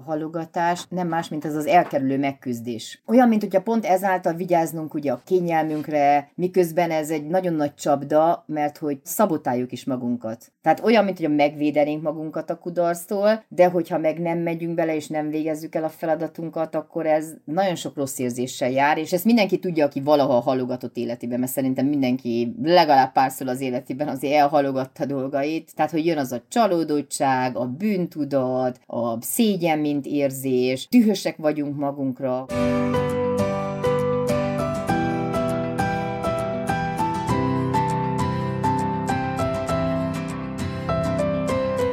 A halogatás nem más, mint az az elkerülő megküzdés. Olyan, mint hogyha pont ezáltal vigyáznunk ugye a kényelmünkre, miközben ez egy nagyon nagy csapda, mert hogy szabotáljuk is magunkat. Tehát olyan, mint hogyha megvédenénk magunkat a kudarctól, de hogyha meg nem megyünk bele és nem végezzük el a feladatunkat, akkor ez nagyon sok rossz érzéssel jár, és ezt mindenki tudja, aki valaha halogatott életében, mert szerintem mindenki legalább párszor az életében azért elhalogatta dolgait. Tehát, hogy jön az a csalódottság, a bűntudat, a szégyen, mint érzés, dühösek vagyunk magunkra.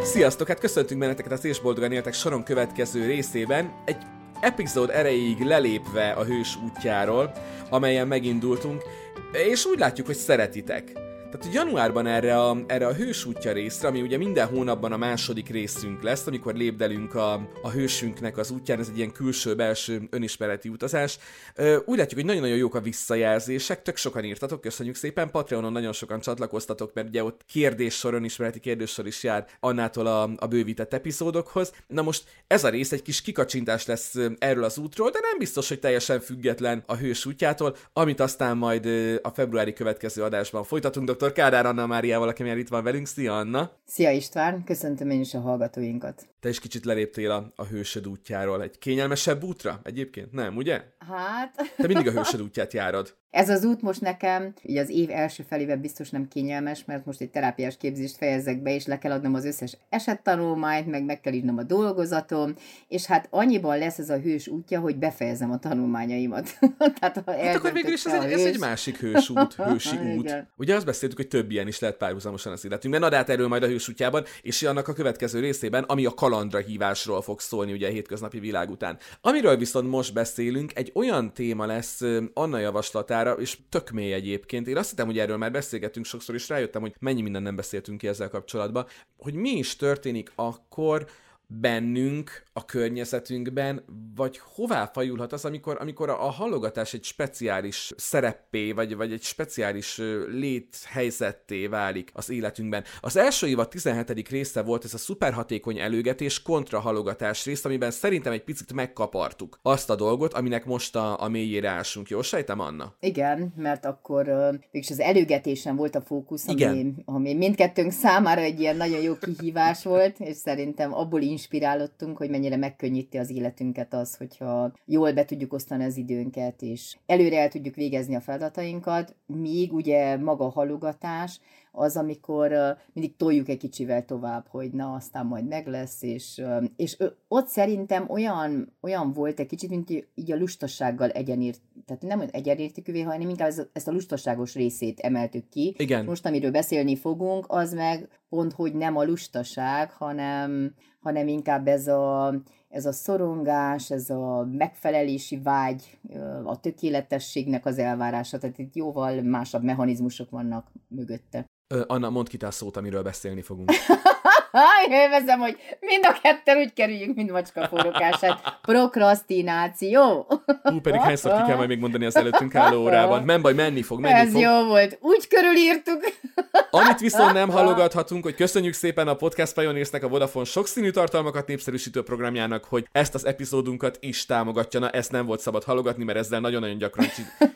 Sziasztok, hát köszöntünk benneteket az És Boldogan Éltek soron következő részében, egy epizód erejéig lelépve a hős útjáról, amelyen megindultunk, és úgy látjuk, hogy szeretitek. Tehát januárban erre a hős útja részre, ami ugye minden hónapban a második részünk lesz, amikor lépdelünk a hősünknek az útján, ez egy ilyen külső-belső önismereti utazás. Úgy látjuk, hogy nagyon-nagyon jók a visszajelzések, tök sokan írtatok, köszönjük szépen, Patreonon nagyon sokan csatlakoztatok, mert ugye ott kérdéssor, önismereti kérdéssor is jár Annától a bővített epizódokhoz. Na most ez a rész egy kis kikacsintás lesz erről az útról, de nem biztos, hogy teljesen független a hős útjától, amit aztán majd a februári következő adásban folytatunk. Dr. Kádár Anna-Máriával, aki már itt van velünk. Szia, Anna! Szia, István! Köszöntöm én is a hallgatóinkat. Te is kicsit leléptél a hősöd útjáról. Egy kényelmesebb útra egyébként? Nem, ugye? Hát... Te mindig a hősöd útját járod. Ez az út most nekem, így az év első felében biztos nem kényelmes, mert most egy terápiás képzést fejezek be, és le kell adnom az összes esettanulmányt, meg kell írnom a dolgozatom, és hát annyiban lesz ez a hős útja, hogy befejezem a tanulmányaimat. Tehát, hát akkor végül is ez egy másik hősút, hősi út. Ugye azt beszéltük, hogy több ilyen is lehet párhuzamosan az életünkben. Na de hát erről majd a hős útjában, és annak a következő részében, ami a kalandra hívásról fog szólni ugye a hétköznapi világ után. Amiről viszont most beszélünk, egy olyan téma lesz Anna javaslatára, és tök mély egyébként. Én azt hittem, hogy erről már beszélgettünk sokszor, és rájöttem, hogy mennyi minden nem beszéltünk ki ezzel kapcsolatban, hogy mi is történik akkor bennünk, a környezetünkben, vagy hová fajulhat az, amikor a halogatás egy speciális szereppé, vagy egy speciális léthelyzetté válik az életünkben. Az első évad 17. része volt ez a szuperhatékony előgetés kontra halogatás rész, amiben szerintem egy picit megkapartuk azt a dolgot, aminek most a mélyére ásunk. Jól sejtem, Anna? Igen, mert akkor mégis az előgetésen volt a fókusz, ami mindkettőnk számára egy ilyen nagyon jó kihívás volt, és szerintem abból inspirálódtunk, hogy mennyire megkönnyíti az életünket az, hogyha jól be tudjuk osztani az időnket, és előre el tudjuk végezni a feladatainkat, míg ugye maga a halogatás az, amikor mindig toljuk egy kicsivel tovább, hogy na, aztán majd meg lesz, és ott szerintem olyan volt egy kicsit, mint így a lustasággal tehát nem egyenértékűvé, hanem inkább ezt a lustaságos részét emeltük ki. Igen. Most, amiről beszélni fogunk, az meg pont, hogy nem a lustaság, hanem inkább ez a szorongás, ez a megfelelési vágy, a tökéletességnek az elvárása, tehát itt jóval másabb mechanizmusok vannak mögötte. Anna, mondd ki te a szót, amiről beszélni fogunk. Élvezem, hogy mind a ketten úgy kerüljünk, mint macska forrókását. Prokrasztináció. Hú, pedig hányszor ki kell majd még mondani az előttünk álló órában. Nem baj, menni fog. Ez jó volt. Úgy körülírtuk. Amit viszont nem halogathatunk, hogy köszönjük szépen a Podcast Pioneersnek, a Vodafone sokszínű tartalmakat népszerűsítő programjának, hogy ezt az epizódunkat is támogatja. Na, ezt nem volt szabad halogatni, mert ezzel nagyon-nagyon gyakran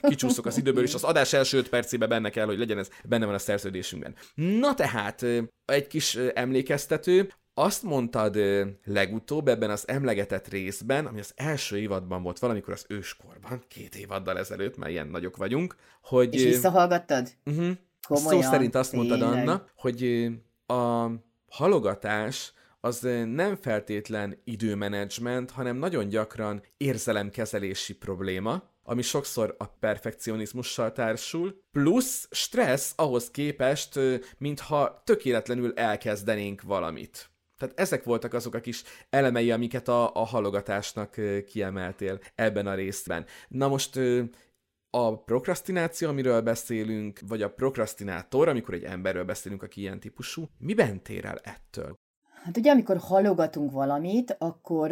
kicsúszok az időből, és az adás első 5 percébe benne kell, hogy legyen ez, benne van a szerződésünkben. Na tehát, egy kis emlékeztető. Azt mondtad legutóbb ebben az emlegetett részben, ami az első évadban volt valamikor az őskorban, 2 évaddal ezelőtt, mert ilyen nagyok vagyunk, hogy... És visszahallgattad? Uh-huh. Komolyan, szó szerint azt tényleg mondtad, Anna, hogy a halogatás az nem feltétlen időmenedzsment, hanem nagyon gyakran érzelemkezelési probléma, ami sokszor a perfekcionizmussal társul, plusz stressz ahhoz képest, mintha tökéletlenül elkezdenénk valamit. Tehát ezek voltak azok a kis elemei, amiket a halogatásnak kiemeltél ebben a részben. Na most... A prokrasztináció, amiről beszélünk, vagy a prokrasztinátor, amikor egy emberről beszélünk, aki ilyen típusú, miben tér el ettől? Hát ugye, amikor halogatunk valamit, akkor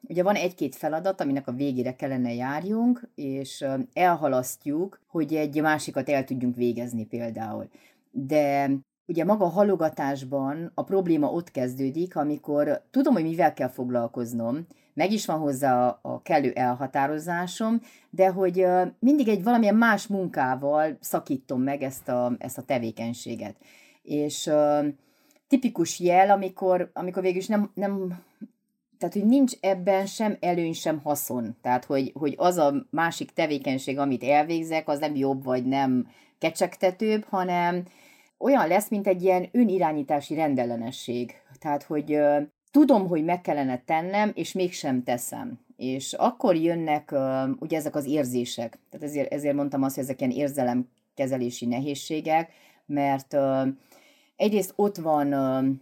ugye van 1-2 feladat, aminek a végére kellene járjunk, és elhalasztjuk, hogy egy másikat el tudjunk végezni például. De Ugye maga a halogatásban a probléma ott kezdődik, amikor tudom, hogy mivel kell foglalkoznom, meg is van hozzá a kellő elhatározásom, de hogy mindig egy valamilyen más munkával szakítom meg ezt a tevékenységet. És tipikus jel, amikor végül is nem tehát, hogy nincs ebben sem előny, sem haszon. Tehát, hogy az a másik tevékenység, amit elvégzek, az nem jobb, vagy nem kecsegtetőbb, hanem olyan lesz, mint egy ilyen önirányítási rendellenesség. Tehát, hogy tudom, hogy meg kellene tennem, és mégsem teszem. És akkor jönnek ugye ezek az érzések. Tehát ezért mondtam azt, hogy ezek ilyen érzelemkezelési nehézségek, mert egyrészt ott van...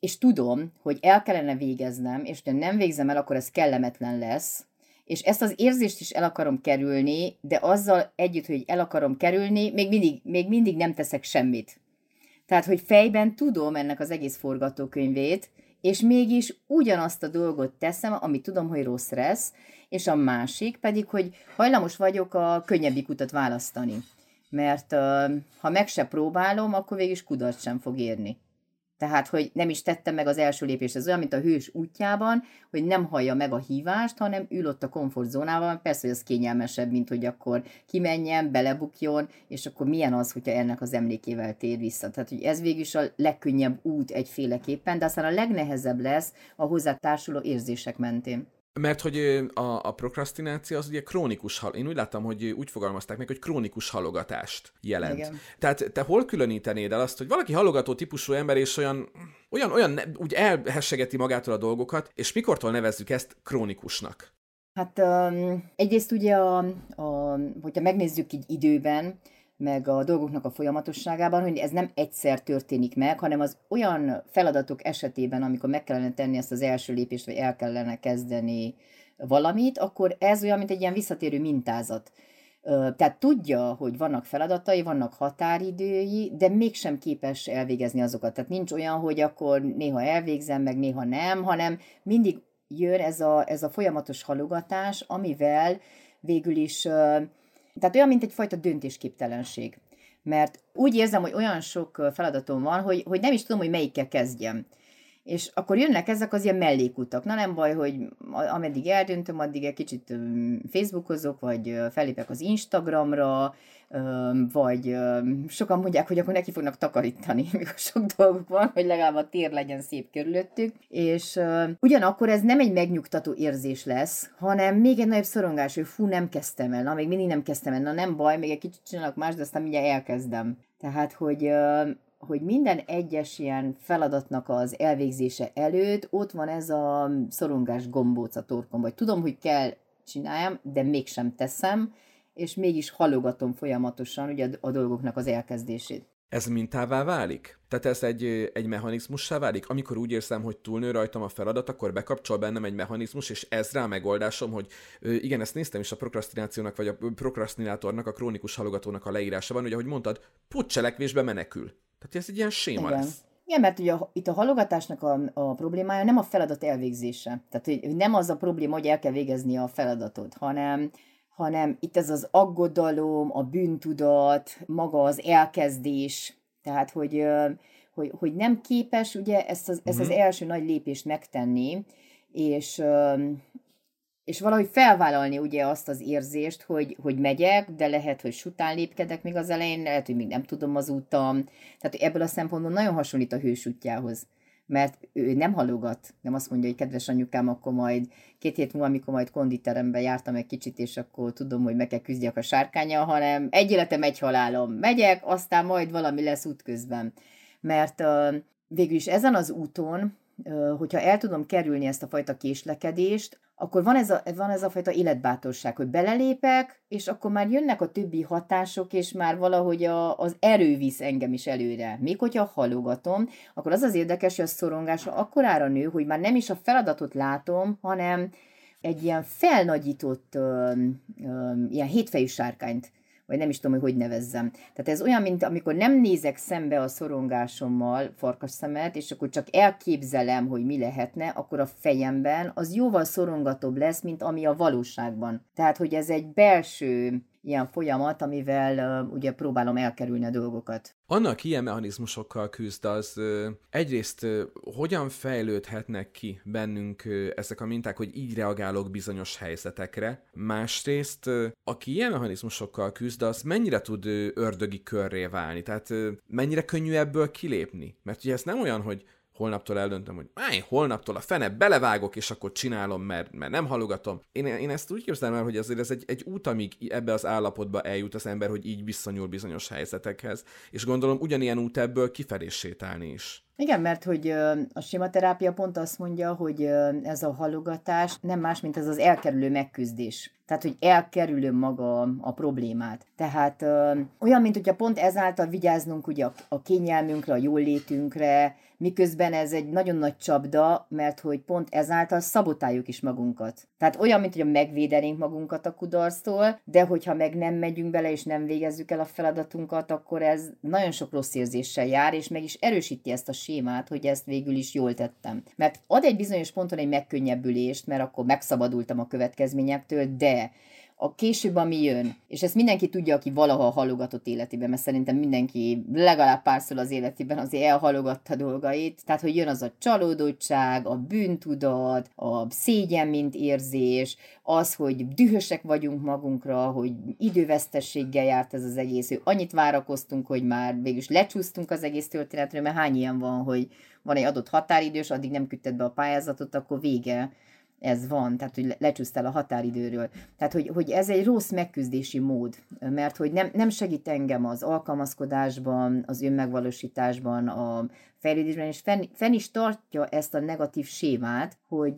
és tudom, hogy el kellene végeznem, és ha nem végzem el, akkor ez kellemetlen lesz, és ezt az érzést is el akarom kerülni, de azzal együtt, hogy el akarom kerülni, még mindig nem teszek semmit. Tehát, hogy fejben tudom ennek az egész forgatókönyvét, és mégis ugyanazt a dolgot teszem, amit tudom, hogy rossz lesz, és a másik pedig, hogy hajlamos vagyok a könnyebbik utat választani. Mert ha meg se próbálom, akkor végül is kudarc sem fog érni. Tehát, hogy nem is tettem meg az első lépést, ez olyan, mint a hős útjában, hogy nem hallja meg a hívást, hanem ül ott a komfortzónában, persze, hogy az kényelmesebb, mint hogy akkor kimenjen, belebukjon, és akkor milyen az, hogyha ennek az emlékével tér vissza. Tehát, hogy ez végül is a legkönnyebb út egyféleképpen, de aztán a legnehezebb lesz a hozzátársuló érzések mentén. Mert hogy a prokrasztináció az ugye krónikus, én úgy láttam, hogy úgy fogalmazták meg, hogy krónikus halogatást jelent. Igen. Tehát te hol különítenéd el azt, hogy valaki halogató típusú ember, és olyan úgy elhessegeti magától a dolgokat, és mikortól nevezzük ezt krónikusnak? Hát egyrészt ugye, hogyha megnézzük így időben, meg a dolgoknak a folyamatosságában, hogy ez nem egyszer történik meg, hanem az olyan feladatok esetében, amikor meg kellene tenni ezt az első lépést, vagy el kellene kezdeni valamit, akkor ez olyan, mint egy ilyen visszatérő mintázat. Tehát tudja, hogy vannak feladatai, vannak határidői, de mégsem képes elvégezni azokat. Tehát nincs olyan, hogy akkor néha elvégzem, meg néha nem, hanem mindig jön ez a folyamatos halogatás, amivel végül is... Tehát olyan, mint egyfajta döntésképtelenség. Mert úgy érzem, hogy olyan sok feladatom van, hogy nem is tudom, hogy melyikkel kezdjem. És akkor jönnek ezek az ilyen mellékutak. Na nem baj, hogy ameddig eldöntöm, addig egy kicsit facebookozok, vagy fellépek az Instagramra, vagy sokan mondják, hogy akkor neki fognak takarítani, mikor sok dolguk van, hogy legalább a tér legyen szép körülöttük. És ugyanakkor ez nem egy megnyugtató érzés lesz, hanem még egy nagyobb szorongás, hogy fú, nem kezdtem el, na még mindig nem kezdtem el, na nem baj, még egy kicsit csinálok más, de aztán mindjárt elkezdem. Tehát, hogy minden egyes ilyen feladatnak az elvégzése előtt ott van ez a szorongás gombóc a torkom, vagy tudom, hogy kell csináljam, de mégsem teszem, és mégis halogatom folyamatosan ugye a dolgoknak az elkezdését. Ez mintává válik? Tehát ez egy mechanizmussá válik? Amikor úgy érzem, hogy túlnő rajtam a feladat, akkor bekapcsol bennem egy mechanizmus, és ez rá megoldásom, hogy igen, ezt néztem is a prokrasztinációnak, vagy a prokrasztinátornak, a krónikus halogatónak a leírásában, hogy ahogy mondtad, pótcselekvésbe menekül. Tehát ez egy ilyen séma lesz. Igen, mert ugye itt a halogatásnak a problémája nem a feladat elvégzése. Tehát hogy nem az a probléma, hogy el kell végezni a feladatot, hanem itt ez az aggodalom, a bűntudat, maga az elkezdés. Tehát, hogy nem képes ugye ezt az első nagy lépést megtenni, és valahogy felvállalni ugye azt az érzést, hogy megyek, de lehet, hogy sután lépkedek még az elején, lehet, hogy még nem tudom az utam. Tehát ebből a szempontból nagyon hasonlít a hős útjához, mert ő nem halogat, nem azt mondja, hogy kedves anyukám, akkor majd 2 hét múlva, amikor majd konditerembe jártam egy kicsit, és akkor tudom, hogy meg kell küzdjek a sárkánnyal, hanem egy életem, egy halálom. Megyek, aztán majd valami lesz útközben. Mert végül is ezen az úton, hogyha el tudom kerülni ezt a fajta késlekedést, akkor van ez a fajta életbátorság, hogy belelépek, és akkor már jönnek a többi hatások, és már valahogy az erő visz engem is előre. Még hogyha halogatom, akkor az érdekes, hogy a szorongása akkorára nő, hogy már nem is a feladatot látom, hanem egy ilyen felnagyított ilyen hétfejű sárkányt, vagy nem is tudom, hogy nevezzem. Tehát ez olyan, mint amikor nem nézek szembe a szorongásommal farkasszemet, és akkor csak elképzelem, hogy mi lehetne, akkor a fejemben az jóval szorongatóbb lesz, mint ami a valóságban. Tehát, hogy ez egy belső ilyen folyamat, amivel ugye próbálom elkerülni a dolgokat. Annak ilyen mechanizmusokkal küzd, az egyrészt hogyan fejlődhetnek ki bennünk ezek a minták, hogy így reagálok bizonyos helyzetekre, másrészt aki ilyen mechanizmusokkal küzd, az mennyire tud ördögi körré válni, tehát mennyire könnyű ebből kilépni, mert ugye ez nem olyan, hogy holnaptól eldöntöm, hogy holnaptól a fene belevágok, és akkor csinálom, mert nem halogatom. Én ezt úgy képzelem el, hogy azért ez egy út, amíg ebbe az állapotba eljut az ember, hogy így viszonyul bizonyos helyzetekhez. És gondolom ugyanilyen út ebből kifelé sétálni is. Igen, mert hogy a sématerápia pont azt mondja, hogy ez a halogatás nem más, mint ez az elkerülő megküzdés. Tehát, hogy elkerülöm maga a problémát. Tehát olyan, mint hogyha pont ezáltal vigyáznunk ugye a kényelmünkre, a jól létünkre, miközben ez egy nagyon nagy csapda, mert hogy pont ezáltal szabotáljuk is magunkat. Tehát olyan, mint hogyha megvédenénk magunkat a kudarctól, de hogyha meg nem megyünk bele és nem végezzük el a feladatunkat, akkor ez nagyon sok rossz érzéssel jár, és meg is erősíti ezt a sémát, hogy ezt végül is jól tettem. Mert ad egy bizonyos ponton egy megkönnyebbülést, mert akkor megszabadultam a következményektől, de a később, ami jön, és ezt mindenki tudja, aki valaha halogatott életében, mert szerintem mindenki legalább párszor az életében azért elhalogatta dolgait, tehát hogy jön az a csalódottság, a bűntudat, a szégyen mint érzés, az, hogy dühösek vagyunk magunkra, hogy idővesztességgel járt ez az egész, hogy annyit várakoztunk, hogy már végülis lecsúsztunk az egész történetről, mert hány ilyen van, hogy van egy adott határidős, addig nem küldted be a pályázatot, akkor vége. Ez van, tehát hogy lecsúsztál a határidőről. Tehát, hogy ez egy rossz megküzdési mód, mert hogy nem segít engem az alkalmazkodásban, az önmegvalósításban, a fejlődésben, és fenn is tartja ezt a negatív sémát, hogy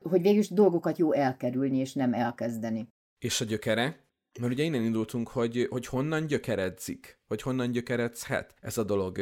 végül is dolgokat jó elkerülni, és nem elkezdeni. És a gyökere? Mert ugye innen indultunk, hogy honnan gyökeredzik, hogy honnan gyökeredzhet ez a dolog.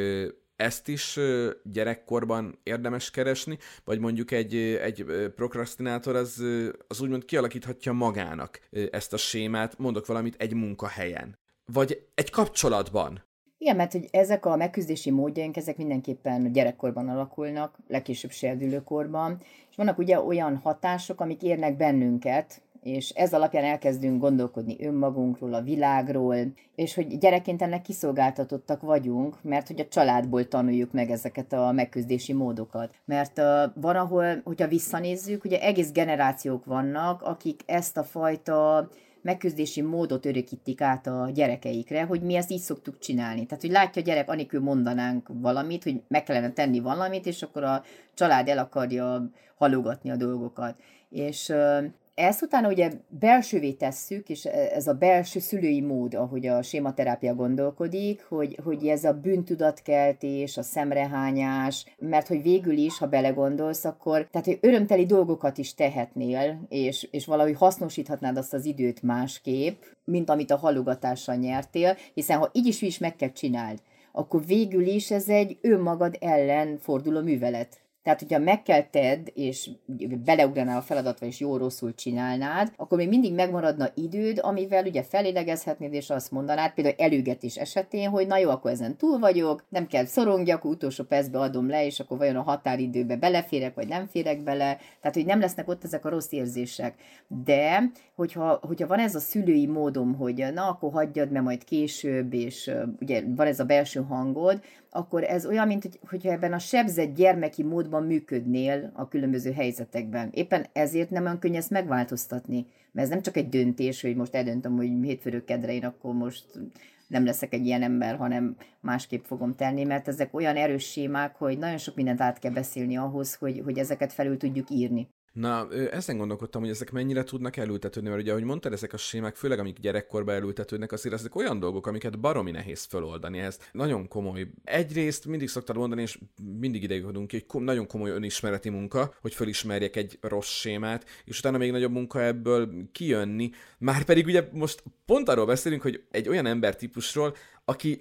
Ezt is gyerekkorban érdemes keresni, vagy mondjuk egy prokrasztinátor az úgymond kialakíthatja magának ezt a sémát, mondok valamit, egy munkahelyen, vagy egy kapcsolatban. Igen, mert hogy ezek a megküzdési módjaink, ezek mindenképpen gyerekkorban alakulnak, legkésőbb serdülőkorban, és vannak ugye olyan hatások, amik érnek bennünket, és ez alapján elkezdünk gondolkodni önmagunkról, a világról, és hogy gyerekként ennek kiszolgáltatottak vagyunk, mert hogy a családból tanuljuk meg ezeket a megküzdési módokat. Mert van, ahol, hogyha visszanézzük, ugye egész generációk vannak, akik ezt a fajta megküzdési módot örökítik át a gyerekeikre, hogy mi ezt így szoktuk csinálni. Tehát, hogy látja a gyerek, anélkül mondanánk valamit, hogy meg kellene tenni valamit, és akkor a család el akarja halogatni a dolgokat. És ezt utána ugye belsővé tesszük, és ez a belső szülői mód, ahogy a sématerápia gondolkodik, hogy ez a bűntudatkeltés, a szemrehányás, mert hogy végül is, ha belegondolsz, akkor tehát, hogy örömteli dolgokat is tehetnél, és valahogy hasznosíthatnád azt az időt másképp, mint amit a halogatással nyertél, hiszen ha így is meg kell csináld, akkor végül is ez egy önmagad ellen forduló művelet. Tehát, hogyha meg kell tedd, és beleugranál a feladatba, és jó-rosszul csinálnád, akkor még mindig megmaradna időd, amivel ugye felélegezhetnéd, és azt mondanád, például előgetés esetén, hogy na jó, akkor ezen túl vagyok, nem kell szorongjak, utolsó percbe adom le, és akkor vajon a határidőbe beleférek, vagy nem férek bele. Tehát, hogy nem lesznek ott ezek a rossz érzések. De, hogyha van ez a szülői módom, hogy na, akkor hagyjad, mert majd később, és ugye van ez a belső hangod, akkor ez olyan, mint hogyha ebben a sebzett gyermeki módban működnél a különböző helyzetekben. Éppen ezért nem olyan könnyű ezt megváltoztatni, mert ez nem csak egy döntés, hogy most eldöntöm, hogy hétfőről kedre én akkor most nem leszek egy ilyen ember, hanem másképp fogom tenni, mert ezek olyan erős sémák, hogy nagyon sok mindent át kell beszélni ahhoz, hogy ezeket felül tudjuk írni. Na, ezen gondolkodtam, hogy ezek mennyire tudnak elültetődni, mert ugye, ahogy mondtad, ezek a sémák, főleg amik gyerekkorban elültetődnek, azért ezek olyan dolgok, amiket baromi nehéz feloldani. Ez nagyon komoly. Egyrészt mindig szoktad mondani, és mindig ideig adunk ki, hogy nagyon komoly önismereti munka, hogy fölismerjek egy rossz sémát, és utána még nagyobb munka ebből kijönni. Márpedig ugye most pont arról beszélünk, hogy egy olyan embertípusról,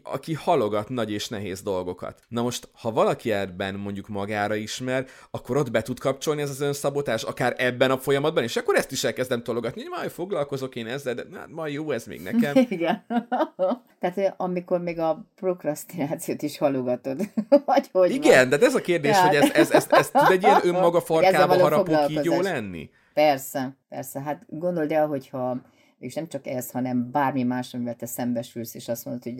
aki halogat nagy és nehéz dolgokat. Na most, ha valaki ebben mondjuk magára ismer, akkor ott be tud kapcsolni ez az önszabotás, akár ebben a folyamatban, és akkor ezt is elkezdem tologatni, hogy majd foglalkozok én ezzel, de hát majd jó, ez még nekem. Igen. Tehát amikor még a prokrasztinációt is halogatod. Vagy igen, de ez a kérdés, tehát, hogy ez tud egy ilyen önmaga farkába harapó kígyó lenni? Persze, persze. Hát gondold el, hogyha és nem csak ez, hanem bármi más, amivel te szembesülsz, és azt mondod, hogy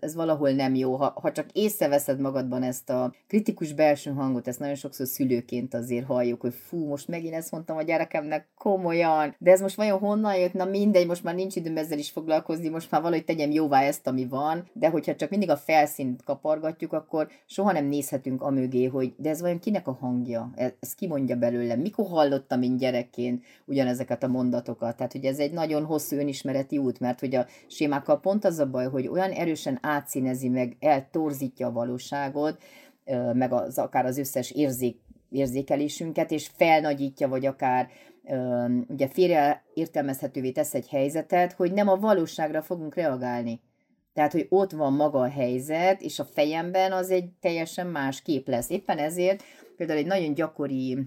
ez valahol nem jó. Ha csak észreveszed magadban ezt a kritikus belső hangot, ezt nagyon sokszor szülőként azért halljuk, hogy fú, most megint ezt mondtam a gyerekemnek, komolyan, de ez most vajon honnan jött? Na mindegy, most már nincs időm ezzel is foglalkozni, most már valahogy tegyem jóvá ezt, ami van, de hogyha csak mindig a felszínt kapargatjuk, akkor soha nem nézhetünk amögé, hogy de ez vajon kinek a hangja? Ez ki mondja belőlem? Mikor hallottam én gyerekként ugyanezeket a mondatokat? Tehát, hogy ez egy nagyon hosszú önismereti út, mert hogy a sémákkal pont az a baj, hogy olyan erősen átszínezi meg, eltorzítja a valóságot, meg akár az összes érzékelésünket, és felnagyítja, vagy akár ugye félreértelmezhetővé tesz egy helyzetet, hogy nem a valóságra fogunk reagálni. Tehát, hogy ott van maga a helyzet, és a fejemben az egy teljesen más kép lesz. Éppen ezért például egy nagyon gyakori,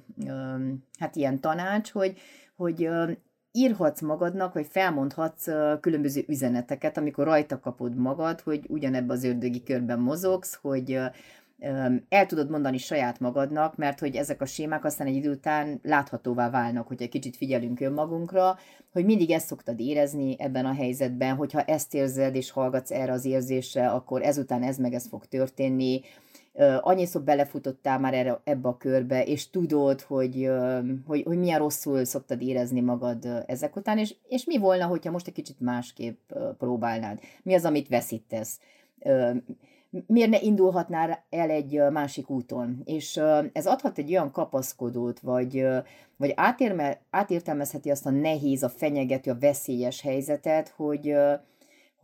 hát ilyen tanács, hogy írhatsz magadnak, vagy felmondhatsz különböző üzeneteket, amikor rajta kapod magad, hogy ugyanebben az ördögi körben mozogsz, hogy el tudod mondani saját magadnak, mert hogy ezek a sémák aztán egy idő után láthatóvá válnak, hogyha kicsit figyelünk önmagunkra, hogy mindig ezt szoktad érezni ebben a helyzetben, hogyha ezt érzed és hallgatsz erre az érzésre, akkor ezután ez meg ez fog történni. Annyiszor belefutottál már ebbe a körbe, és tudod, hogy milyen rosszul szoktad érezni magad ezek után, és mi volna, hogyha most egy kicsit másképp próbálnád? Mi az, amit veszítesz? Miért ne indulhatnál el egy másik úton? És ez adhat egy olyan kapaszkodót, vagy átértelmezheti azt a nehéz, a fenyegető, a veszélyes helyzetet,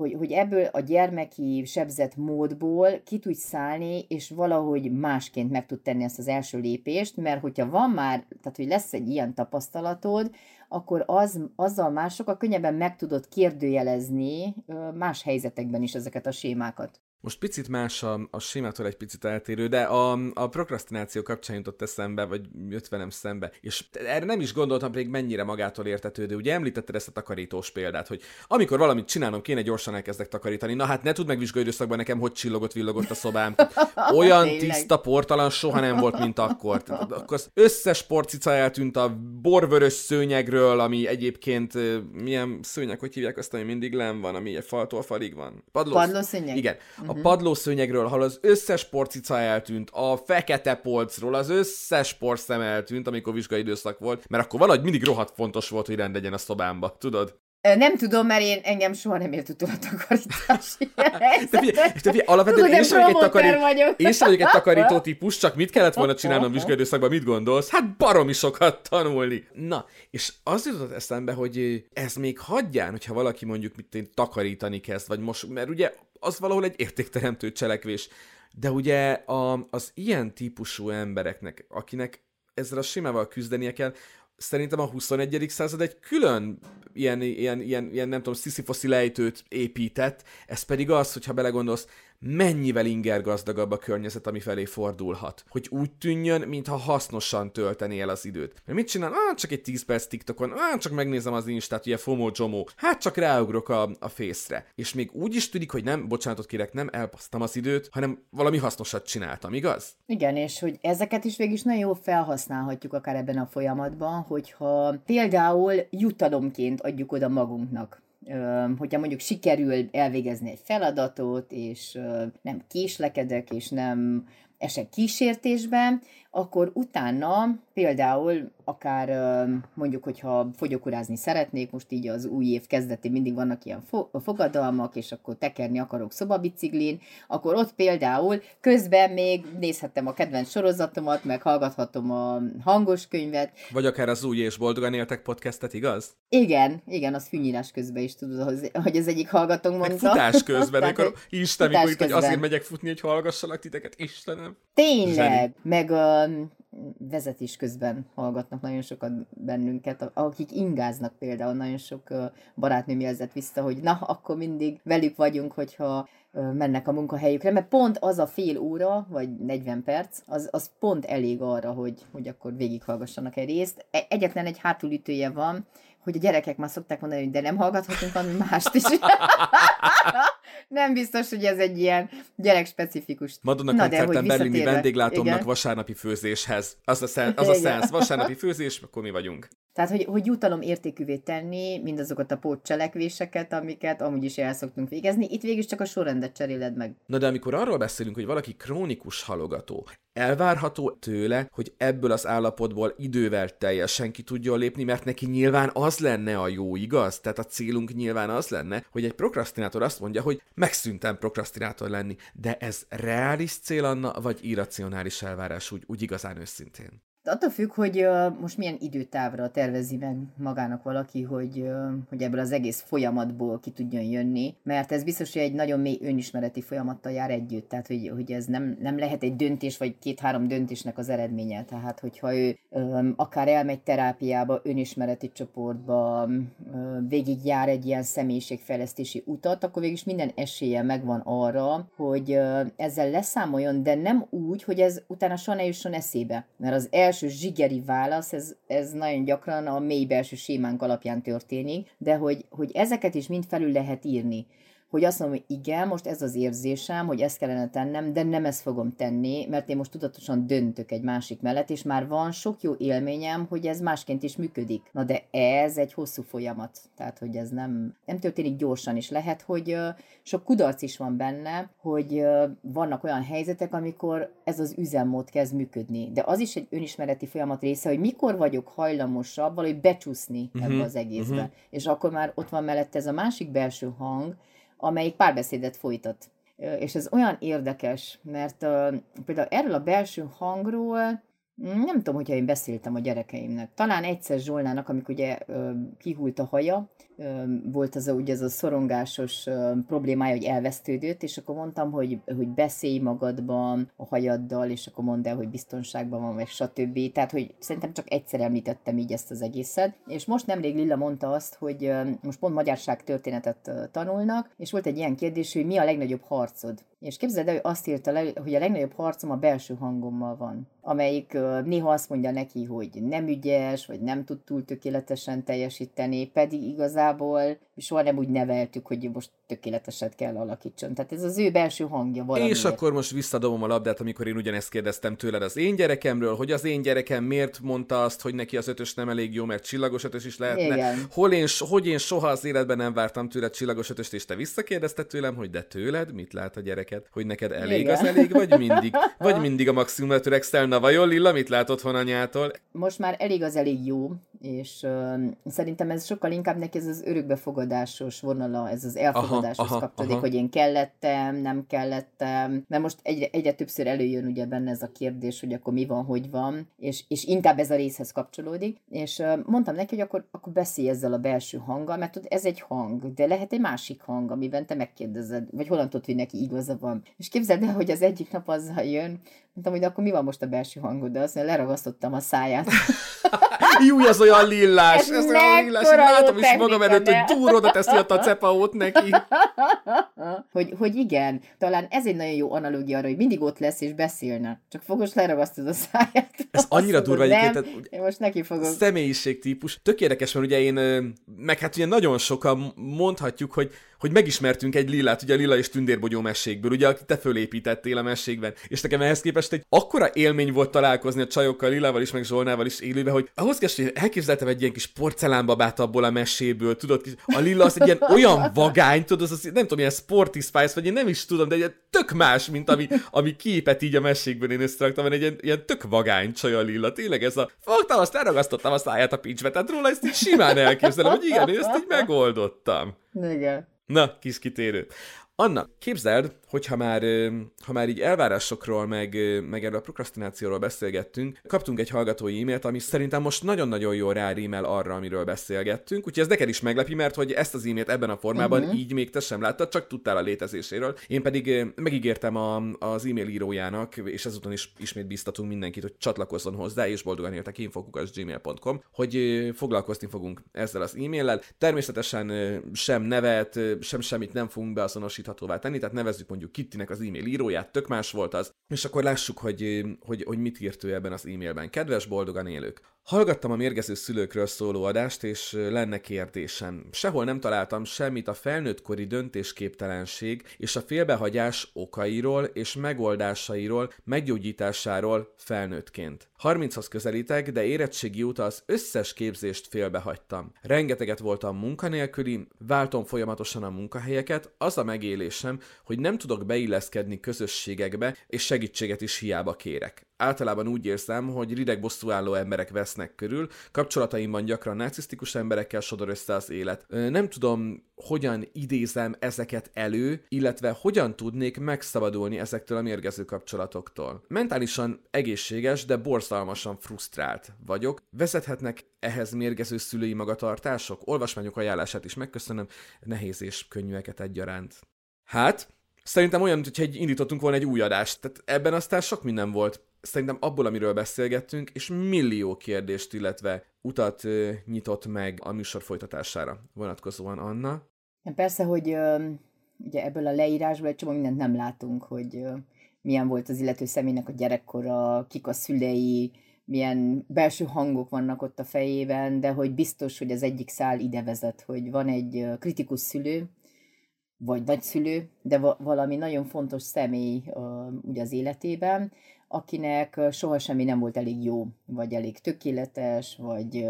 hogy ebből a gyermeki sebzett módból ki tudj szállni, és valahogy másként meg tud tenni ezt az első lépést, mert hogyha van már, tehát hogy lesz egy ilyen tapasztalatod, akkor azzal már sokkal könnyebben meg tudod kérdőjelezni más helyzetekben is ezeket a sémákat. Most picit más a sémától egy picit eltérő, de a prokrasztináció kapcsán jutott eszembe, vagy jött velem szembe, és erre nem is gondoltam pedig mennyire magától értetődő. Ugye említetted ezt a takarítós példát, hogy amikor valamit csinálnom kéne, gyorsan elkezdek takarítani. Na hát ne tudd megvizsgálni időszakban nekem, hogy csillogott-villogott a szobám. Olyan tiszta, portalan soha nem volt, mint akkor. Akkor az összes porcica eltűnt a borvörös szőnyegről, ami egyébként milyen szőnyeg, hogy hívják azt, ami mindig len van, ami faltól falig van. Padlószőnyeg. Igen. A padlószőnyegről, ahol az összes porcica eltűnt, a fekete polcról az összes porszem eltűnt, amikor vizsgai időszak volt, mert akkor valahogy mindig rohadt fontos volt, hogy rend legyen a szobámba, tudod? Nem tudom, mert én engem soha nem ért utól a takarítás. Te figyelj, alapvetően tudod, én sem vagyok egy takarító típus, csak mit kellett volna csinálnom vizsgai időszakban, mit gondolsz? Hát baromi sokat tanulni. Na, és az jutott eszembe, hogy ez még hagyján, hogyha valaki mondjuk mit takarítani kezd, vagy most, mert ugye az valahol egy értékteremtő cselekvés. De ugye az ilyen típusú embereknek, akinek ezzel a simával küzdenie kell, szerintem a 21. század egy külön ilyen nem tudom, sziszifoszi lejtőt épített, ez pedig az, hogyha belegondolsz, mennyivel ingergazdagabb a környezet, amifelé fordulhat. Hogy úgy tűnjön, mintha hasznosan töltenél az időt. Mert mit csinál? Csak egy 10 perc TikTokon, csak megnézem az Instát, ugye FOMO-JOMO. Hát csak ráugrok a Face-re. És még úgy is tűnik, hogy nem, bocsánatot kérek, nem elpasztam az időt, hanem valami hasznosat csináltam, igaz? Igen, és hogy ezeket is végig is nagyon jól felhasználhatjuk akár ebben a folyamatban, hogyha például jutalomként adjuk oda magunknak. Hogyha mondjuk sikerül elvégezni egy feladatot, és nem késlekedek, és nem esek kísértésben, akkor utána például akár mondjuk, hogyha fogyókurázni szeretnék, most így az új év kezdetén mindig vannak ilyen fogadalmak, és akkor tekerni akarok szobabiciklin, akkor ott például közben még nézhettem a kedvenc sorozatomat, meg hallgathatom a hangos könyvet. Vagy akár az új és boldogan éltek podcastet, igaz? Igen, az fűnyírás közben is tudod, hogy az egyik hallgatónk mondta. Meg futás közben, amikor Isten, hogy azért megyek futni, hogy hallgassalak titeket, Istenem. Tényleg, meg vezetés közben hallgatnak nagyon sokat bennünket, akik ingáznak például, nagyon sok barátnőm jelzett vissza, hogy na, akkor mindig velük vagyunk, hogyha mennek a munkahelyükre, mert pont az a fél óra, vagy 40 perc, az pont elég arra, hogy akkor végighallgassanak egy részt. Egyetlen egy hátulütője van, hogy a gyerekek már szokták mondani, hogy de nem hallgathatunk valami mást is. Nem biztos, hogy ez egy ilyen gyerekspecifikus. Madonna koncerten berlini vendéglátómnak vasárnapi főzéshez. Az a szeánsz, vasárnapi főzés, akkor mi vagyunk. Tehát, hogy jutalomértékűvé tenni mindazokat a pótcselekvéseket, amiket amúgy is el szoktunk végezni, itt végül csak a sorrendet cseréled meg. Na de amikor arról beszélünk, hogy valaki krónikus halogató, elvárható tőle, hogy ebből az állapotból idővel teljesen ki tudjon lépni, mert neki nyilván az lenne a jó, igaz? Tehát a célunk nyilván az lenne, hogy egy prokrasztinátor azt mondja, hogy megszűntem prokrasztinátor lenni, de ez reális cél, Anna, vagy irracionális elvárás úgy igazán őszintén? De attól függ, hogy most milyen időtávra tervezi meg magának valaki, hogy ebből az egész folyamatból ki tudjon jönni, mert ez biztos, hogy egy nagyon mély önismereti folyamattal jár együtt, tehát hogy ez nem lehet egy döntés, vagy 2-3 döntésnek az eredménye, tehát hogyha ő akár elmegy terápiába, önismereti csoportba, végig jár egy ilyen személyiségfejlesztési utat, akkor végig is minden esélye megvan arra, hogy ezzel leszámoljon, de nem úgy, hogy ez utána soha ne jusson eszébe, mert az első zsigeri válasz, ez nagyon gyakran a mély belső sémánk alapján történik, de hogy ezeket is mind felül lehet írni. Hogy azt mondom, hogy igen, most ez az érzésem, hogy ezt kellene tennem, de nem ezt fogom tenni, mert én most tudatosan döntök egy másik mellett, és már van sok jó élményem, hogy ez másként is működik. Na de ez egy hosszú folyamat, tehát hogy ez nem történik gyorsan, és lehet, hogy sok kudarc is van benne, hogy vannak olyan helyzetek, amikor ez az üzemmód kezd működni. De az is egy önismereti folyamat része, hogy mikor vagyok hajlamosabb valahogy becsúszni ebbe az egészbe. És akkor már ott van mellette ez a másik belső hang, amelyik párbeszédet folytat. És ez olyan érdekes, mert például erről a belső hangról nem tudom, hogyha én beszéltem a gyerekeimnek. Talán egyszer Zsolnának, amikor ugye kihult a haja, volt ugye ez a szorongásos problémája, hogy elvesztődött, és akkor mondtam, hogy beszélj magadban a hajaddal, és akkor mondd el, hogy biztonságban van, vagy stb. Tehát, hogy szerintem csak egyszer említettem így ezt az egészet. És most nemrég Lilla mondta azt, hogy most pont magyarság történetet tanulnak, és volt egy ilyen kérdés, hogy mi a legnagyobb harcod. És képzeld el, hogy azt írta le, hogy a legnagyobb harcom a belső hangommal van, amelyik néha azt mondja neki, hogy nem ügyes, vagy nem tud túl tökéletesen teljesíteni, pedig igazából soha nem úgy neveltük, hogy most tökéleteset kell alakítson. Tehát ez az ő belső hangja valamiért. És akkor most visszadobom a labdát, amikor én ugyanezt kérdeztem tőled az én gyerekemről, hogy az én gyerekem miért mondta azt, hogy neki az 5-ös nem elég jó, mert csillagos 5-ös is lehetne. Igen. Hogy én soha az életben nem vártam tőled csillagos 5-öst, és te visszakérdezted tőlem, hogy de tőled mit lát a gyereket, hogy neked elég igen. Az elég, vagy mindig a maximumra törekszel, na vajon Lilla, mit lát otthon anyától? Most már elég az elég jó, és szerintem ez sokkal inkább neki ez az örökbefogadásos vonala, ez az elfogadáshoz kapcsolódik, hogy én kellettem, nem kellettem, mert most egyre többször előjön ugye benne ez a kérdés, hogy akkor mi van, hogy van, és inkább ez a részhez kapcsolódik, és mondtam neki, hogy akkor beszélj ezzel a belső hanggal, mert tudod, ez egy hang, de lehet egy másik hang, amiben te megkérdezed, vagy holantod, hogy neki igaza van. És képzeld el, hogy az egyik nap azzal jön, mondtam, hogy akkor mi van most a belső hangod, de azt mondja, leragasztottam a száját. Júj, ez olyan lillás! Ez olyan lillás! Én látom is magam előtt, hogy túróda teszi a cepaót neki. Hogy igen, talán ez egy nagyon jó analógia arra, hogy mindig ott lesz és beszélne. Csak fogos leragasztod a száját. Ez annyira durva egyébként. Én most neki fogok. Személyiségtípus. Tök érdekes, mert ugye én, meg hát ugye nagyon sokan mondhatjuk, hogy megismertünk egy Lillát, ugye a Lilla és Tündérbogyó mesékből, ugye, aki te fölépítettél a mesékben. És nekem ehhez képest egy akkora élmény volt találkozni a csajokkal, Lillával is, meg Zsolnával is élőben, hogy ahhoz képest, hogy elképzeltem egy ilyen kis porcelánbabát abból a meséből, tudod, a Lilla az egy ilyen olyan vagány, tudod, az nem tudom, ilyen sporty spice, vagy én nem is tudom, de egy tök más, mint ami képet így a mesékből én összeraktam, mert egy ilyen tök vagány csaj a Lilla. Tényleg ez a fogtam, azt elragasztottam a száját a pincsbe, tehát róla ezt így simán elképzelem, hogy igen, én ezt így megoldottam. Igen. Na, kis kitérő. Anna, képzeld, hogy ha már így elvárásokról, meg erről a prokrasztinációról beszélgettünk, kaptunk egy hallgatói e-mailt, ami szerintem most nagyon-nagyon jól rárímel arra, amiről beszélgettünk, úgyhogy ez neked is meglepi, mert hogy ezt az e-mailt ebben a formában így még te sem láttad, csak tudtál a létezéséről. Én pedig megígértem az e-mail írójának, és ezúton is ismét bíztatunk mindenkit, hogy csatlakozzon hozzá, és boldogan éltek info@gmail.com, hogy foglalkozni fogunk ezzel az e-maillel. Természetesen sem nevet, sem semmit nem fogunk beazonosíthatóvá tenni, tehát nevezzük mondjuk Kittinek az e-mail íróját, tök más volt az, és akkor lássuk, hogy mit írt ő ebben az e-mailben. Kedves boldogan élők! Hallgattam a mérgező szülőkről szóló adást, és lenne kérdésem. Sehol nem találtam semmit a felnőttkori döntésképtelenség és a félbehagyás okairól és megoldásairól, meggyógyításáról felnőttként. 30-hoz közelítek, de érettségi óta az összes képzést félbehagytam. Rengeteget voltam munkanélküli, váltom folyamatosan a munkahelyeket, az a megélésem, hogy nem tudok beilleszkedni közösségekbe, és segítséget is hiába kérek. Általában úgy érzem, hogy rideg bosszúálló emberek vesznek körül, kapcsolataimban gyakran narcisztikus emberekkel sodor össze az élet. Nem tudom, hogyan idézem ezeket elő, illetve hogyan tudnék megszabadulni ezektől a mérgező kapcsolatoktól. Mentálisan egészséges, de borzalmasan frusztrált vagyok. Vezethetnek ehhez mérgező szülői magatartások? Olvasmányok ajánlását is megköszönöm, nehéz és könnyűeket egyaránt. Hát, szerintem olyan, mintha indítottunk volna egy új adást, tehát ebben aztán sok minden volt. Szerintem abból, amiről beszélgettünk, és millió kérdést, illetve utat nyitott meg a műsor folytatására vonatkozóan, Anna. Persze, hogy ugye ebből a leírásból egy csomó mindent nem látunk, hogy milyen volt az illető személynek a gyerekkora, kik a szülei, milyen belső hangok vannak ott a fejében, de hogy biztos, hogy az egyik szál ide vezet, hogy van egy kritikus szülő, vagy nagyszülő, de valami nagyon fontos személy ugye az életében, akinek soha semmi nem volt elég jó, vagy elég tökéletes, vagy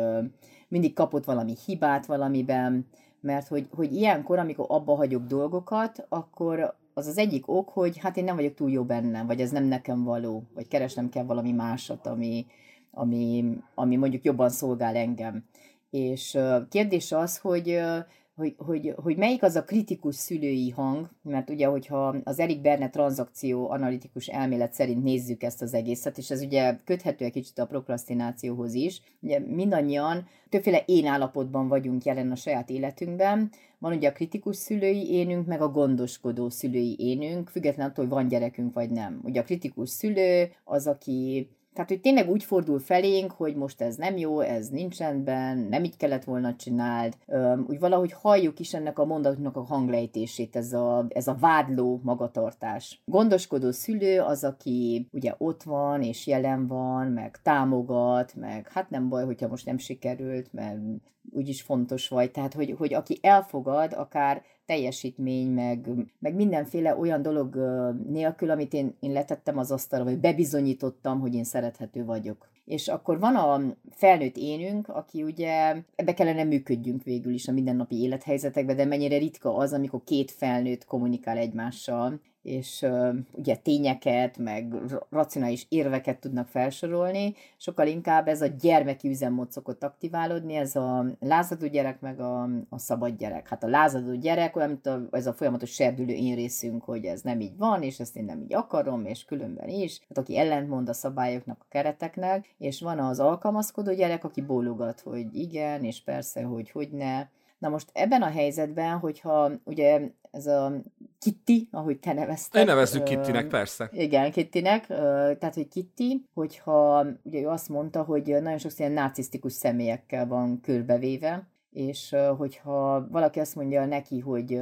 mindig kapott valami hibát valamiben, mert hogy ilyenkor, amikor abba hagyok dolgokat, akkor az az egyik ok, hogy hát én nem vagyok túl jó bennem, vagy ez nem nekem való, vagy keresnem kell valami másat, ami mondjuk jobban szolgál engem. És kérdés az, hogy melyik az a kritikus szülői hang, mert ugye, hogyha az Eric Berne tranzakció analitikus elmélet szerint nézzük ezt az egészet, és ez ugye köthető egy kicsit a prokrasztinációhoz is, ugye mindannyian többféle én állapotban vagyunk jelen a saját életünkben, van ugye a kritikus szülői énünk, meg a gondoskodó szülői énünk, függetlenül attól, hogy van gyerekünk vagy nem. Ugye a kritikus szülő az, aki... Tehát, hogy tényleg úgy fordul felénk, hogy most ez nem jó, ez nincs rendben, nem így kellett volna csináld. Úgy valahogy halljuk is ennek a mondatnak a hanglejtését, ez a vádló magatartás. Gondoskodó szülő az, aki ugye ott van, és jelen van, meg támogat, meg hát nem baj, hogyha most nem sikerült, mert úgyis fontos vagy. Tehát, hogy aki elfogad, akár teljesítmény, meg mindenféle olyan dolog nélkül, amit én letettem az asztalra, vagy bebizonyítottam, hogy én szerethető vagyok. És akkor van a felnőtt énünk, aki ugye, ebbe kellene működjünk végül is a mindennapi élethelyzetekben, de mennyire ritka az, amikor két felnőtt kommunikál egymással, és ugye tényeket, meg racionális érveket tudnak felsorolni, sokkal inkább ez a gyermeki üzemmód szokott aktiválódni, ez a lázadó gyerek, meg a szabad gyerek. Hát a lázadó gyerek olyan, mint ez a folyamatos serdülő én részünk, hogy ez nem így van, és ezt én nem így akarom, és különben is. Hát aki ellentmond a szabályoknak, a kereteknek, és van az alkalmazkodó gyerek, aki bólogat, hogy igen, és persze, hogy ne. Na most ebben a helyzetben, hogyha ugye ez a Kitty, ahogy te nevezted. Én nevezzük Kittynek, persze. Igen, Kittynek. Tehát, hogy Kitty, hogyha ugye ő azt mondta, hogy nagyon sokszor ilyen narcisztikus személyekkel van körbevéve, és hogyha valaki azt mondja neki, hogy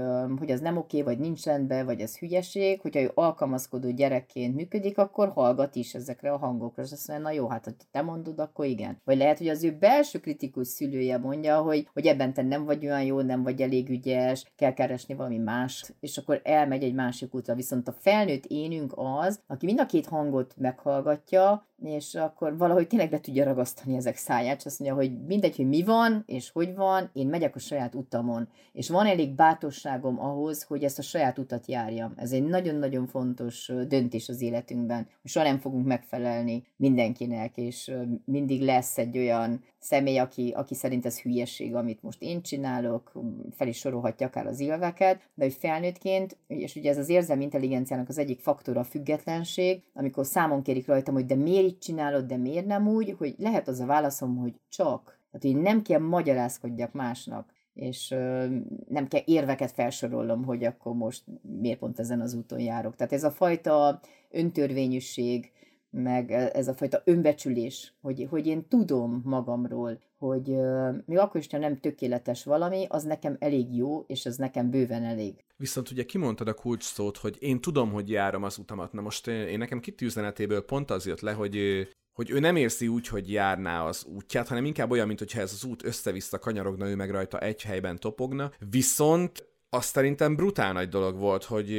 az nem oké, vagy nincs rendben, vagy ez hülyeség, hogyha ő alkalmazkodó gyerekként működik, akkor hallgat is ezekre a hangokra, és azt mondja, na jó, hát ha te mondod, akkor igen. Vagy lehet, hogy az ő belső kritikus szülője mondja, hogy ebben te nem vagy olyan jó, nem vagy elég ügyes, kell keresni valami mást, és akkor elmegy egy másik útra. Viszont a felnőtt énünk az, aki mind a két hangot meghallgatja, és akkor valahogy tényleg be tudja ragasztani ezek száját, és azt mondja, hogy mindegy, hogy mi van, és hogy van, én megyek a saját utamon. És van elég bátorságom ahhoz, hogy ezt a saját utat járjam. Ez egy nagyon-nagyon fontos döntés az életünkben. Soha nem fogunk megfelelni mindenkinek, és mindig lesz egy olyan személy, aki szerint ez hülyeség, amit most én csinálok, fel is sorolhatja akár az élveket, de hogy felnőttként, és ugye ez az érzelmi intelligenciának az egyik faktora a függetlenség, amikor számon kérik rajtam, hogy de miért így csinálod, de miért nem úgy, hogy lehet az a válaszom, hogy csak. Tehát, hogy nem kell magyarázkodjak másnak, és nem kell érveket felsorolnom, hogy akkor most miért pont ezen az úton járok. Tehát ez a fajta öntörvényűség, meg ez a fajta önbecsülés, hogy én tudom magamról, hogy még akkor is, ha nem tökéletes valami, az nekem elég jó, és ez nekem bőven elég. Viszont ugye kimondtad a kulcs szót, hogy én tudom, hogy járom az utamat. Na most én nekem Kitty üzenetéből pont az jött le, hogy hogy ő nem érzi úgy, hogy járná az útját, hanem inkább olyan, mintha ez az út össze-vissza kanyarogna, ő meg rajta egy helyben topogna. Viszont azt szerintem brutál nagy dolog volt, hogy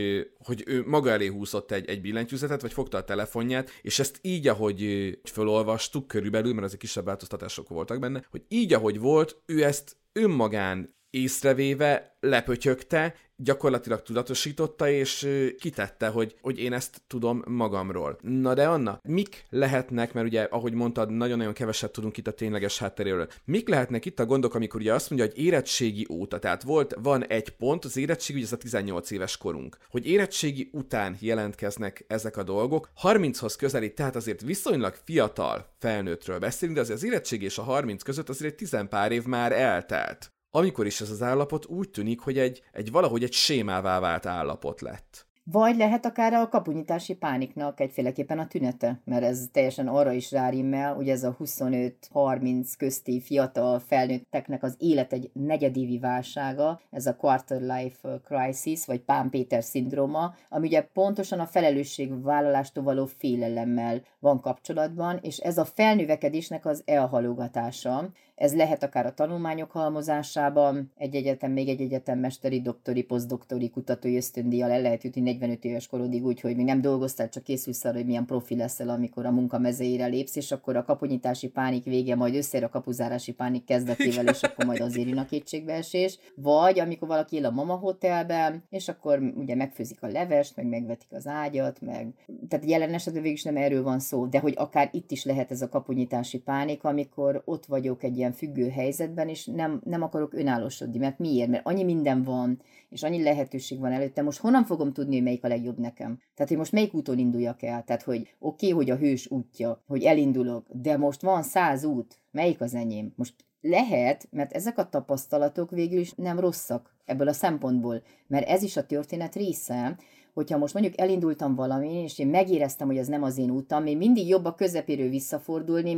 ő maga elé húzott egy billentyűzetet, vagy fogta a telefonját, és ezt így, ahogy felolvastuk körülbelül, mert ezek kisebb változtatások voltak benne, hogy így, ahogy volt, ő ezt önmagán észrevéve lepötyögte, gyakorlatilag tudatosította, és kitette, hogy én ezt tudom magamról. Na de Anna, mik lehetnek, mert ugye, ahogy mondtad, nagyon-nagyon keveset tudunk itt a tényleges hátteréről, mik lehetnek itt a gondok, amikor ugye azt mondja, hogy érettségi óta, tehát van egy pont, az érettség, ugye ez a 18 éves korunk, hogy érettségi után jelentkeznek ezek a dolgok, 30-hoz közelít, tehát azért viszonylag fiatal felnőttről beszélünk, de azért az érettség és a 30 között azért 10 pár év már eltelt. Amikor is ez az állapot úgy tűnik, hogy valahogy egy sémává vált állapot lett. Vagy lehet akár a kapunyítási pániknak egyféleképpen a tünete, mert ez teljesen arra is rárimmel, hogy ez a 25-30 közti fiatal felnőtteknek az élet egy negyedévi válsága, ez a quarter life crisis, vagy Pán Péter szindróma, ami ugye pontosan a felelősségvállalástól való félelemmel van kapcsolatban, és ez a felnövekedésnek az elhalogatása. Ez lehet akár a tanulmányok halmozásában, egy egyetem, még egy egyetem, mesteri, doktori, posztdoktori, kutatói ösztöndíjjal el lehet jutni 45 éves korodig, úgyhogy még nem dolgoztál, csak készülsz arra, hogy milyen profi leszel, amikor a munka mezejére lépsz, és akkor a kapunyítási pánik vége, majd összeér a kapuzárási pánik kezdetével, és akkor majd azért jön a kétségbeesés. Vagy amikor valaki él a mama hotelben, és akkor ugye megfőzik a levest, meg megvetik az ágyat, meg. Tehát jelen esetben végül is nem erről van szó, de hogy akár itt is lehet ez a kapunyítási pánik, amikor ott vagyok egy ilyen függő helyzetben, és nem akarok önállósodni, mert miért? Mert annyi minden van, és annyi lehetőség van előtte, most honnan fogom tudni, hogy melyik a legjobb nekem? Tehát, hogy most melyik úton induljak el? Tehát, hogy oké, hogy a hős útja, hogy elindulok, de most van 100 út, melyik az enyém? Most lehet, mert ezek a tapasztalatok végül is nem rosszak ebből a szempontból, mert ez is a történet része, hogyha most mondjuk elindultam valamin, és én megéreztem, hogy ez nem az én útam, én mindig jobb a közepéről visszafordulni,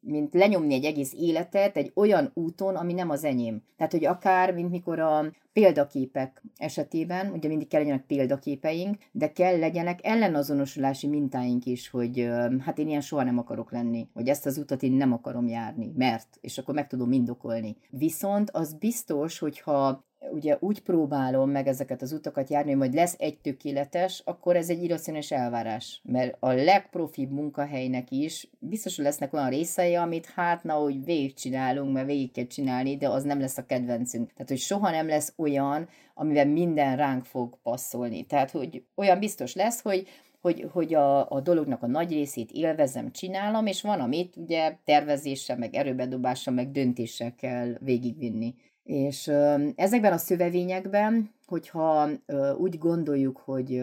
mint lenyomni egy egész életet egy olyan úton, ami nem az enyém. Tehát, hogy akár, mint mikor a példaképek esetében, ugye mindig kell legyenek példaképeink, de kell legyenek ellenazonosulási mintáink is, hogy hát én ilyen soha nem akarok lenni, vagy ezt az utat én nem akarom járni, mert, és akkor meg tudom indokolni. Viszont az biztos, hogyha ugye úgy próbálom meg ezeket az utakat járni, hogy majd lesz egy tökéletes, akkor ez egy irracionális elvárás. Mert a legprofibb munkahelynek is biztos, hogy lesznek olyan részei, amit hát na, hogy végigcsinálunk, mert végig kell csinálni, de az nem lesz a kedvencünk. Tehát, hogy soha nem lesz olyan, amivel minden ránk fog passzolni. Tehát, hogy olyan biztos lesz, hogy a dolognak a nagy részét élvezem, csinálom, és van, amit ugye tervezéssel, meg erőbedobással, meg döntéssel kell végigvinni. És ezekben a szövevényekben, hogyha úgy gondoljuk, hogy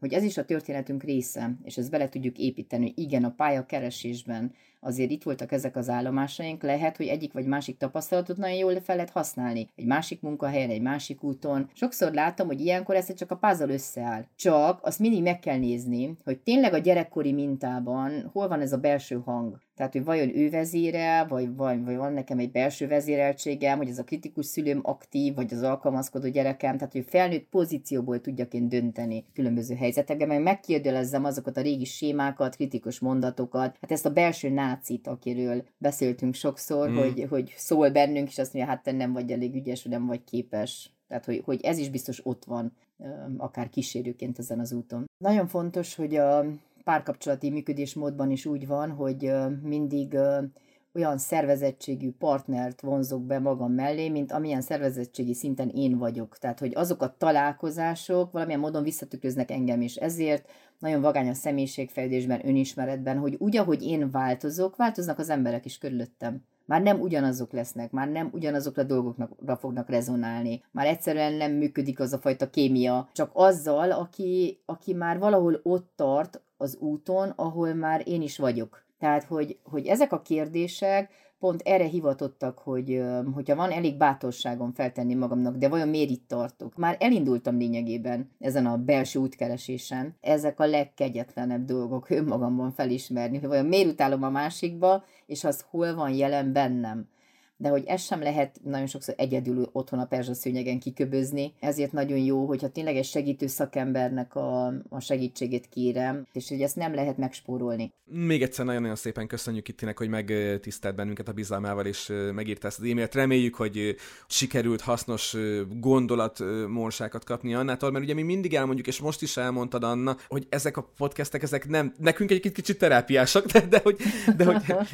ez is a történetünk része, és ezt bele tudjuk építeni, hogy igen, a pályakeresésben azért itt voltak ezek az állomásaink, lehet, hogy egyik vagy másik tapasztalatot nagyon jól fel lehet használni. Egy másik munkahelyen, egy másik úton. Sokszor látom, hogy ilyenkor ez csak a puzzle összeáll. Csak azt mindig meg kell nézni, hogy tényleg a gyerekkori mintában hol van ez a belső hang. Tehát, hogy vajon ő vezére, vagy van nekem egy belső vezéreltségem, hogy ez a kritikus szülőm aktív, vagy az alkalmazkodó gyerekem, tehát, hogy felnőtt pozícióból tudjak én dönteni különböző helyzetekben, mert megkérdőjelezzem azokat a régi sémákat, kritikus mondatokat, hát ezt a belső nácit, akiről beszéltünk sokszor, hogy szól bennünk, és azt mondja, hát te nem vagy elég ügyes, vagy nem vagy képes. Tehát, hogy ez is biztos ott van, akár kísérőként ezen az úton. Nagyon fontos, hogy a párkapcsolati működésmódban is úgy van, hogy mindig olyan szervezettségű partnert vonzok be magam mellé, mint amilyen szervezettségi szinten én vagyok. Tehát, hogy azok a találkozások valamilyen módon visszatükröznek engem, és ezért nagyon vagány a személyiségfejlődésben, önismeretben, hogy úgy, ahogy én változok, változnak az emberek is körülöttem. Már nem ugyanazok lesznek, már nem ugyanazokra a dolgokra fognak rezonálni. Már egyszerűen nem működik az a fajta kémia, csak azzal, aki már valahol ott tart az úton, ahol már én is vagyok. Tehát, hogy ezek a kérdések pont erre hivatottak, hogyha van elég bátorságom feltenni magamnak, de vajon miért itt tartok? Már elindultam lényegében ezen a belső útkeresésen. Ezek a legkegyetlenebb dolgok önmagamban felismerni, hogy vajon miért utálom a másikba, és az hol van jelen bennem. de hogy ezt sem lehet nagyon sokszor egyedül otthon a perzsaszőnyegen kiköbözni, ezért nagyon jó, hogyha tényleg egy segítő szakembernek a segítségét kérem, és hogy ezt nem lehet megspórolni. Még egyszer nagyon-nagyon szépen köszönjük Kittinek, hogy megtisztelt bennünket a bizalmával, és megírta ezt az e-mailt. Reméljük, hogy sikerült hasznos gondolatmonsákat kapni Annától, mert ugye mi mindig elmondjuk, és most is elmondtad, Anna, hogy ezek a podcastek, ezek nem, nekünk egy kicsit terápiásak, de hogy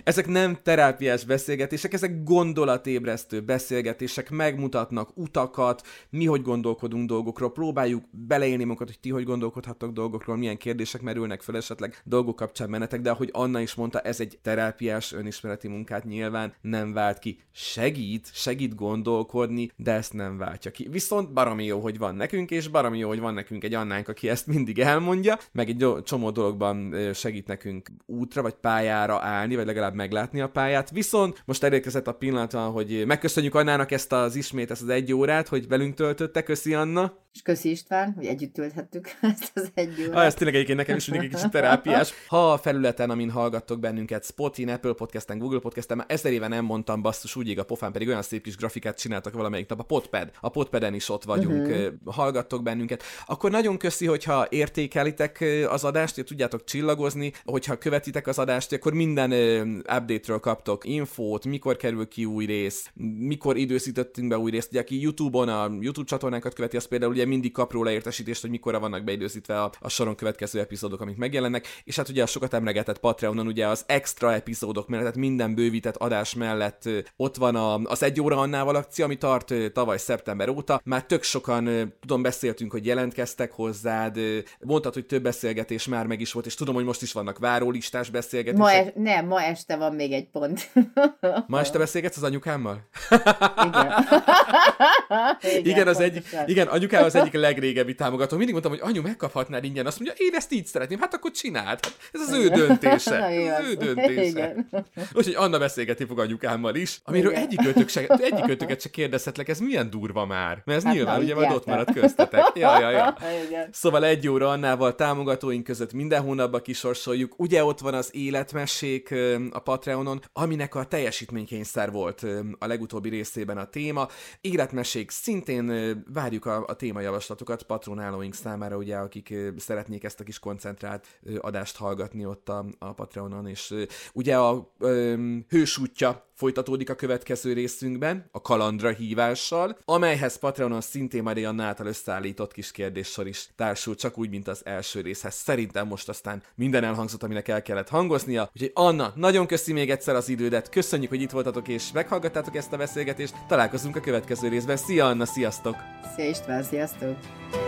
ezek nem terápiás beszélgetések, ezek gondolatébresztő beszélgetések, megmutatnak utakat, mi hogy gondolkodunk dolgokról, próbáljuk beleélni magunkat, hogy ti hogy gondolkodhattok dolgokról, milyen kérdések merülnek fel esetleg dolgok kapcsán menetek, de ahogy Anna is mondta, ez egy terápiás önismereti munkát nyilván nem vált ki. Segít gondolkodni, de ezt nem váltja ki. Viszont baromi jó, hogy van nekünk, és baromi jó, hogy van nekünk egy Annánk, aki ezt mindig elmondja, meg egy csomó dologban segít nekünk útra, vagy pályára állni, vagy legalább meglátni a pályát. Viszont most elérkezett a pillanat, hogy megköszönjük Annának ezt az 1 órát, hogy velünk töltötte. Köszi, Anna! És köszi, István, hogy együtt tölthettük ezt az 1 órát. Ez tényleg egyébként nekem is mindig egy kicsit terápiás. Ha a felületen, amin hallgattok bennünket, Spotify, Apple Podcasten, Google Podcasten, már 1000 éve nem mondtam, basszus, úgy ég a pofán, pedig olyan szép kis grafikát csináltak valamelyik nap, a Podpeden is ott vagyunk, hallgattok bennünket. Akkor nagyon köszi, hogyha értékelitek az adást, hogy tudjátok csillagozni, hogyha követitek az adást, akkor minden update-ről kaptok infót, mikor kerül ki új rész, mikor időzítettünk be új részt. Ugye, aki YouTube-on a YouTube csatornánkat követi, az például ugye mindig kap róla értesítést, hogy mikorra vannak beidőzítve a soron következő epizódok, amik megjelennek, és hát ugye a sokat emlegetett Patreonon ugye az extra epizódok mellett, tehát minden bővített adás mellett ott van az 1 óra Annával akció, ami tart tavaly szeptember óta. Már tök sokan, tudom, beszéltünk, hogy jelentkeztek hozzád, mondtad, hogy több beszélgetés már meg is volt, és tudom, hogy most is vannak várólistás beszélgetések. Ma este van még egy pont. Ma este beszélgetsz az anyukámmal? Igen, anyukám az egyik legrégebbi támogató. Mindig mondtam, hogy anyu, megkaphatnál ingyen. Azt mondja, én ezt így szeretném. Hát akkor csináld. Hát ez az ő döntése. Úgyhogy Anna beszélgetni fog anyukámmal is, amiről egyikőtöket se kérdezhetlek, ez milyen durva már. Mert ez hát nyilván, ugye majd ott maradt köztetek. Ja. Szóval 1 óra Annával támogatóink között minden hónapban kisorsoljuk. Ugye ott van az életmesék a Patreonon, aminek a teljesítménykényszer volt a legutóbbi részében a téma. Életmesék, szintén várjuk a témajavaslatokat patronálóink számára, ugye, akik szeretnék ezt a kis koncentrált adást hallgatni ott a Patreonon, és ugye a hős útja folytatódik a következő részünkben, a kalandra hívással, amelyhez Patreonon szintén Maria Annától összeállított kis kérdéssor is társul, csak úgy, mint az első részhez. Szerintem most aztán minden elhangzott, aminek el kellett hangoznia, úgyhogy Anna, nagyon köszi még egyszer az idődet, köszönjük, hogy itt voltatok és meghallgattátok ezt a beszélgetést, találkozunk a következő részben. Szia Anna, sziasztok! Szia István, sziasztok!